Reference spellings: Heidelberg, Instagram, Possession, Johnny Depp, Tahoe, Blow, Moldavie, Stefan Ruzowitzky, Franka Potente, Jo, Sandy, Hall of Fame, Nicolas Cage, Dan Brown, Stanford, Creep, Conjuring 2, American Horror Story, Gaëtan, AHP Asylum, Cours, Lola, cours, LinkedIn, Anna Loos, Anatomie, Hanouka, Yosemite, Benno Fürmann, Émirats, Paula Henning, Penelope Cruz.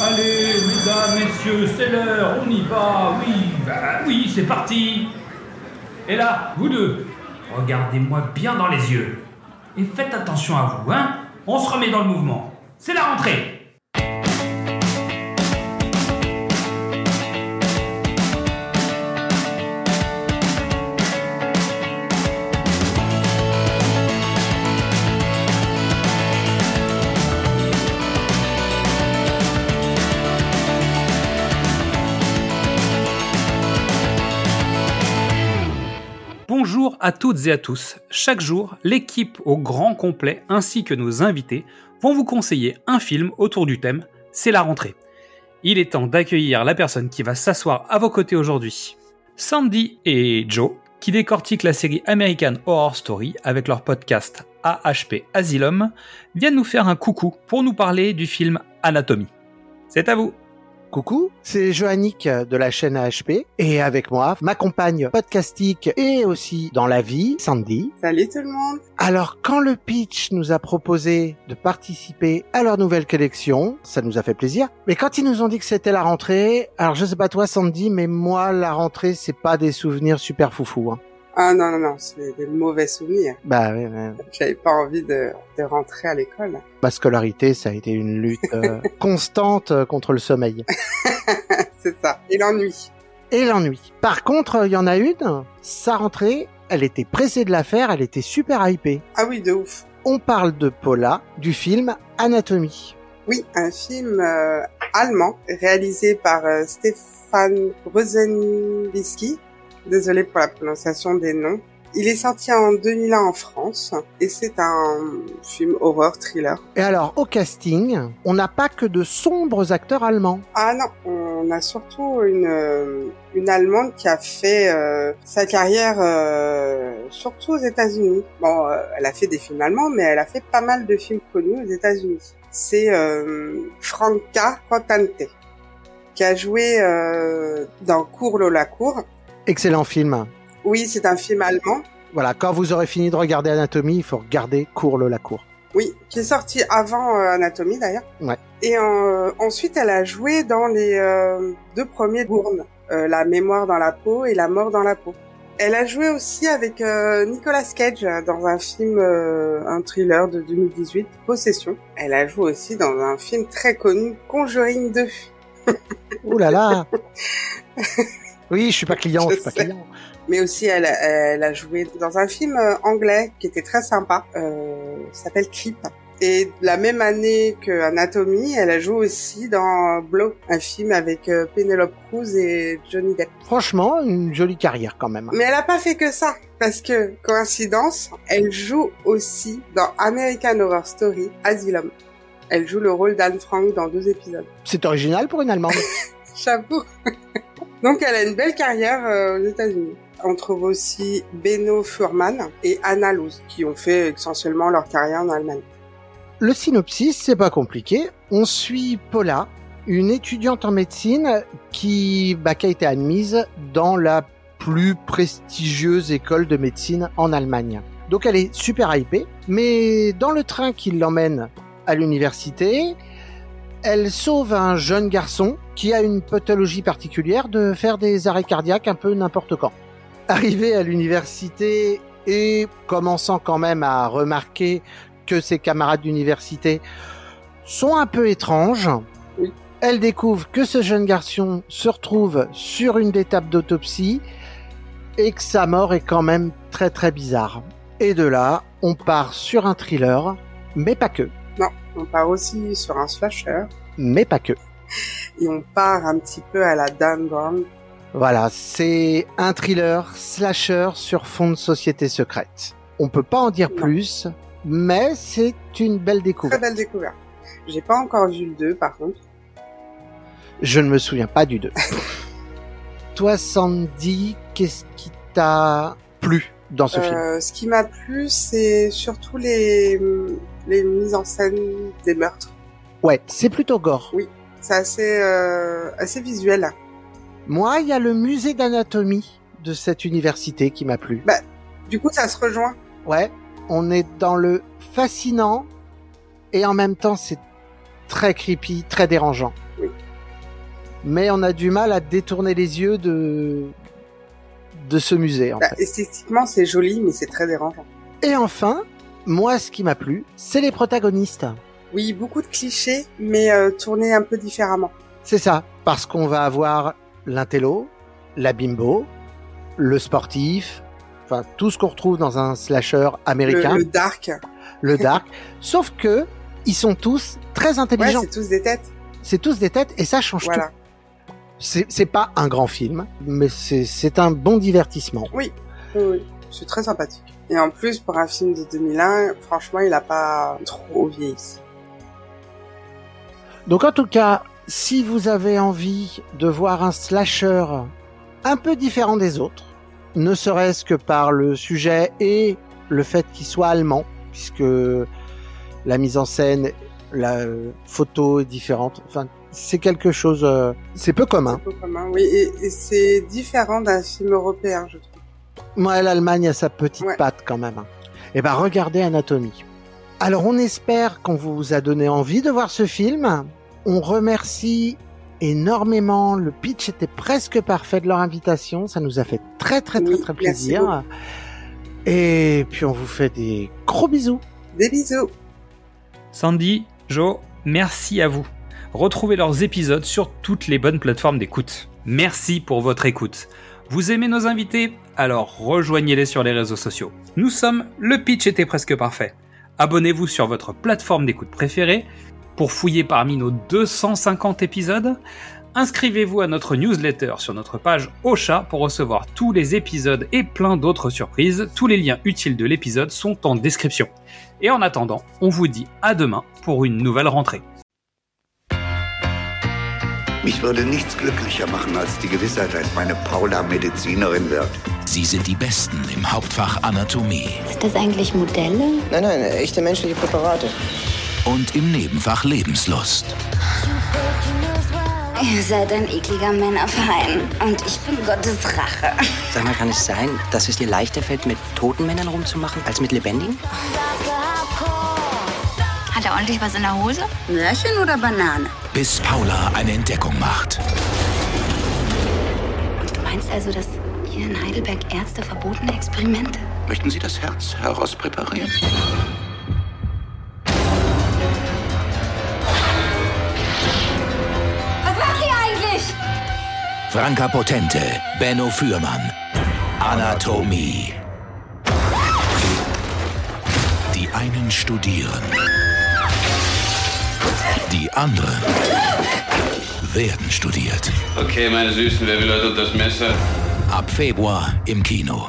Allez, mesdames, messieurs, c'est l'heure, on y va, oui, bah oui, c'est parti. Et là, vous deux, regardez-moi bien dans les yeux. Et faites attention à vous, hein. On se remet dans le mouvement. C'est la rentrée. Bonjour à toutes et à tous. Chaque jour, l'équipe au grand complet ainsi que nos invités vont vous conseiller un film autour du thème « C'est la rentrée ». Il est temps d'accueillir la personne qui va s'asseoir à vos côtés aujourd'hui. Sandy et Joe, qui décortiquent la série American Horror Story avec leur podcast AHP Asylum, viennent nous faire un coucou pour nous parler du film Anatomie. C'est à vous. Coucou, c'est Joannick de la chaîne AHP et avec moi, ma compagne podcastique et aussi dans la vie, Sandy. Salut tout le monde. Alors quand le pitch nous a proposé de participer à leur nouvelle collection, ça nous a fait plaisir. Mais quand ils nous ont dit que c'était la rentrée, alors je sais pas toi Sandy, mais moi la rentrée c'est pas des souvenirs super foufou. Hein. Ah non, c'est des mauvais souvenirs. Bah oui. Ouais. J'avais pas envie de rentrer à l'école. Ma scolarité, ça a été une lutte constante contre le sommeil. C'est ça, et l'ennui. Par contre, il y en a une, sa rentrée, elle était pressée de la faire, elle était super hypée. Ah oui, de ouf. On parle de Paula, du film Anatomie. Oui, un film allemand, réalisé par Stefan Ruzowitzky. Désolée pour la prononciation des noms. Il est sorti en 2001 en France et c'est un film horreur thriller. Et alors, au casting, on n'a pas que de sombres acteurs allemands. Ah non, on a surtout une Allemande qui a fait sa carrière surtout aux États-Unis. Bon, elle a fait des films allemands, mais elle a fait pas mal de films connus aux États-Unis. C'est Franka Potente qui a joué dans Cours, Lola, cours. Excellent film. Oui, c'est un film allemand. Voilà, quand vous aurez fini de regarder Anatomie, il faut regarder Cours, Lola, cours. Oui, qui est sorti avant Anatomie d'ailleurs. Ouais. Et ensuite, elle a joué dans les deux premiers Bourne, La mémoire dans la peau et La mort dans la peau. Elle a joué aussi avec Nicolas Cage dans un film, un thriller de 2018, Possession. Elle a joué aussi dans un film très connu, Conjuring 2. Ouh là là. Oui, je suis pas client. Mais aussi, elle a joué dans un film anglais qui était très sympa. S'appelle Creep. Et la même année que Anatomie, elle a joué aussi dans Blow, un film avec Penelope Cruz et Johnny Depp. Franchement, une jolie carrière quand même. Mais elle a pas fait que ça, parce que coïncidence, elle joue aussi dans American Horror Story Asylum. Elle joue le rôle d'Anne Frank dans 2 épisodes. C'est original pour une Allemande. Chapeau. Donc, elle a une belle carrière aux États-Unis. On trouve aussi Benno Fürmann et Anna Loos, qui ont fait essentiellement leur carrière en Allemagne. Le synopsis, c'est pas compliqué. On suit Paula, une étudiante en médecine qui a été admise dans la plus prestigieuse école de médecine en Allemagne. Donc, elle est super hypée, mais dans le train qui l'emmène à l'université, elle sauve un jeune garçon qui a une pathologie particulière de faire des arrêts cardiaques un peu n'importe quand. Arrivé à l'université et commençant quand même à remarquer que ses camarades d'université sont un peu étranges, elle découvre que ce jeune garçon se retrouve sur une des tables d'autopsie et que sa mort est quand même très très bizarre. Et de là, on part sur un thriller, mais pas que. Non, on part aussi sur un slasher. Mais pas que. Et on part un petit peu à la Dan Brown. Voilà, c'est un thriller slasher sur fond de société secrète. On peut pas en dire plus, mais c'est une belle découverte. Très belle découverte. J'ai pas encore vu le 2, par contre. Je ne me souviens pas du 2. Toi, Sandy, qu'est-ce qui t'a plu dans ce film? Ce qui m'a plu, c'est surtout les mises en scène des meurtres. Ouais, c'est plutôt gore. Oui, c'est assez visuel. Moi, il y a le musée d'anatomie de cette université qui m'a plu. Bah, du coup, ça se rejoint. Ouais, on est dans le fascinant et en même temps, c'est très creepy, très dérangeant. Oui. Mais on a du mal à détourner les yeux de ce musée. En fait. Esthétiquement, c'est joli, mais c'est très dérangeant. Et enfin, moi, ce qui m'a plu, c'est les protagonistes. Oui, beaucoup de clichés, mais tournés un peu différemment. C'est ça, parce qu'on va avoir l'intello, la bimbo, le sportif, enfin tout ce qu'on retrouve dans un slasher américain. Le dark. Sauf que ils sont tous très intelligents. Ouais, c'est tous des têtes. Et ça change tout. C'est pas un grand film, mais c'est un bon divertissement. Oui, c'est très sympathique. Et en plus, pour un film de 2001, franchement, il a pas trop vieilli. Donc en tout cas, si vous avez envie de voir un slasher un peu différent des autres, ne serait-ce que par le sujet et le fait qu'il soit allemand, puisque la mise en scène, la photo est différente, enfin, c'est quelque chose... c'est peu commun. C'est peu commun, oui, et c'est différent d'un film européen, je trouve. Moi, l'Allemagne a sa petite patte quand même. Eh ben, regardez Anatomie. Alors, on espère qu'on vous a donné envie de voir ce film. On remercie énormément. Le pitch était presque parfait de leur invitation. Ça nous a fait très plaisir. Et puis, on vous fait des gros bisous. Des bisous. Sandy, Joe, merci à vous. Retrouvez leurs épisodes sur toutes les bonnes plateformes d'écoute. Merci pour votre écoute. Vous aimez nos invités ? Alors rejoignez-les sur les réseaux sociaux. Nous sommes Le Pitch était presque parfait. Abonnez-vous sur votre plateforme d'écoute préférée pour fouiller parmi nos 250 épisodes. Inscrivez-vous à notre newsletter sur notre page Ocha pour recevoir tous les épisodes et plein d'autres surprises. Tous les liens utiles de l'épisode sont en description. Et en attendant, on vous dit à demain pour une nouvelle rentrée. Mich würde nichts glücklicher machen als die Gewissheit, dass meine Paula Medizinerin wird. Sie sind die Besten im Hauptfach Anatomie. Ist das eigentlich Modelle? Nein, echte menschliche Präparate. Und im Nebenfach Lebenslust. Ihr seid ein ekliger Männerverein und ich bin Gottes Rache. Sag mal, kann es sein, dass es dir leichter fällt, mit toten Männern rumzumachen als mit lebendigen? Hat er ordentlich was in der Hose? Möhrchen oder Banane? Bis Paula eine Entdeckung macht. Du meinst also, dass hier in Heidelberg Ärzte verbotene Experimente? Möchten Sie das Herz herauspräparieren? Was macht ihr eigentlich? Franka Potente, Benno Fürmann, Anatomie. Die einen studieren. Die anderen werden studiert. Okay, meine Süßen, wer will heute das Messer? Ab Februar im Kino.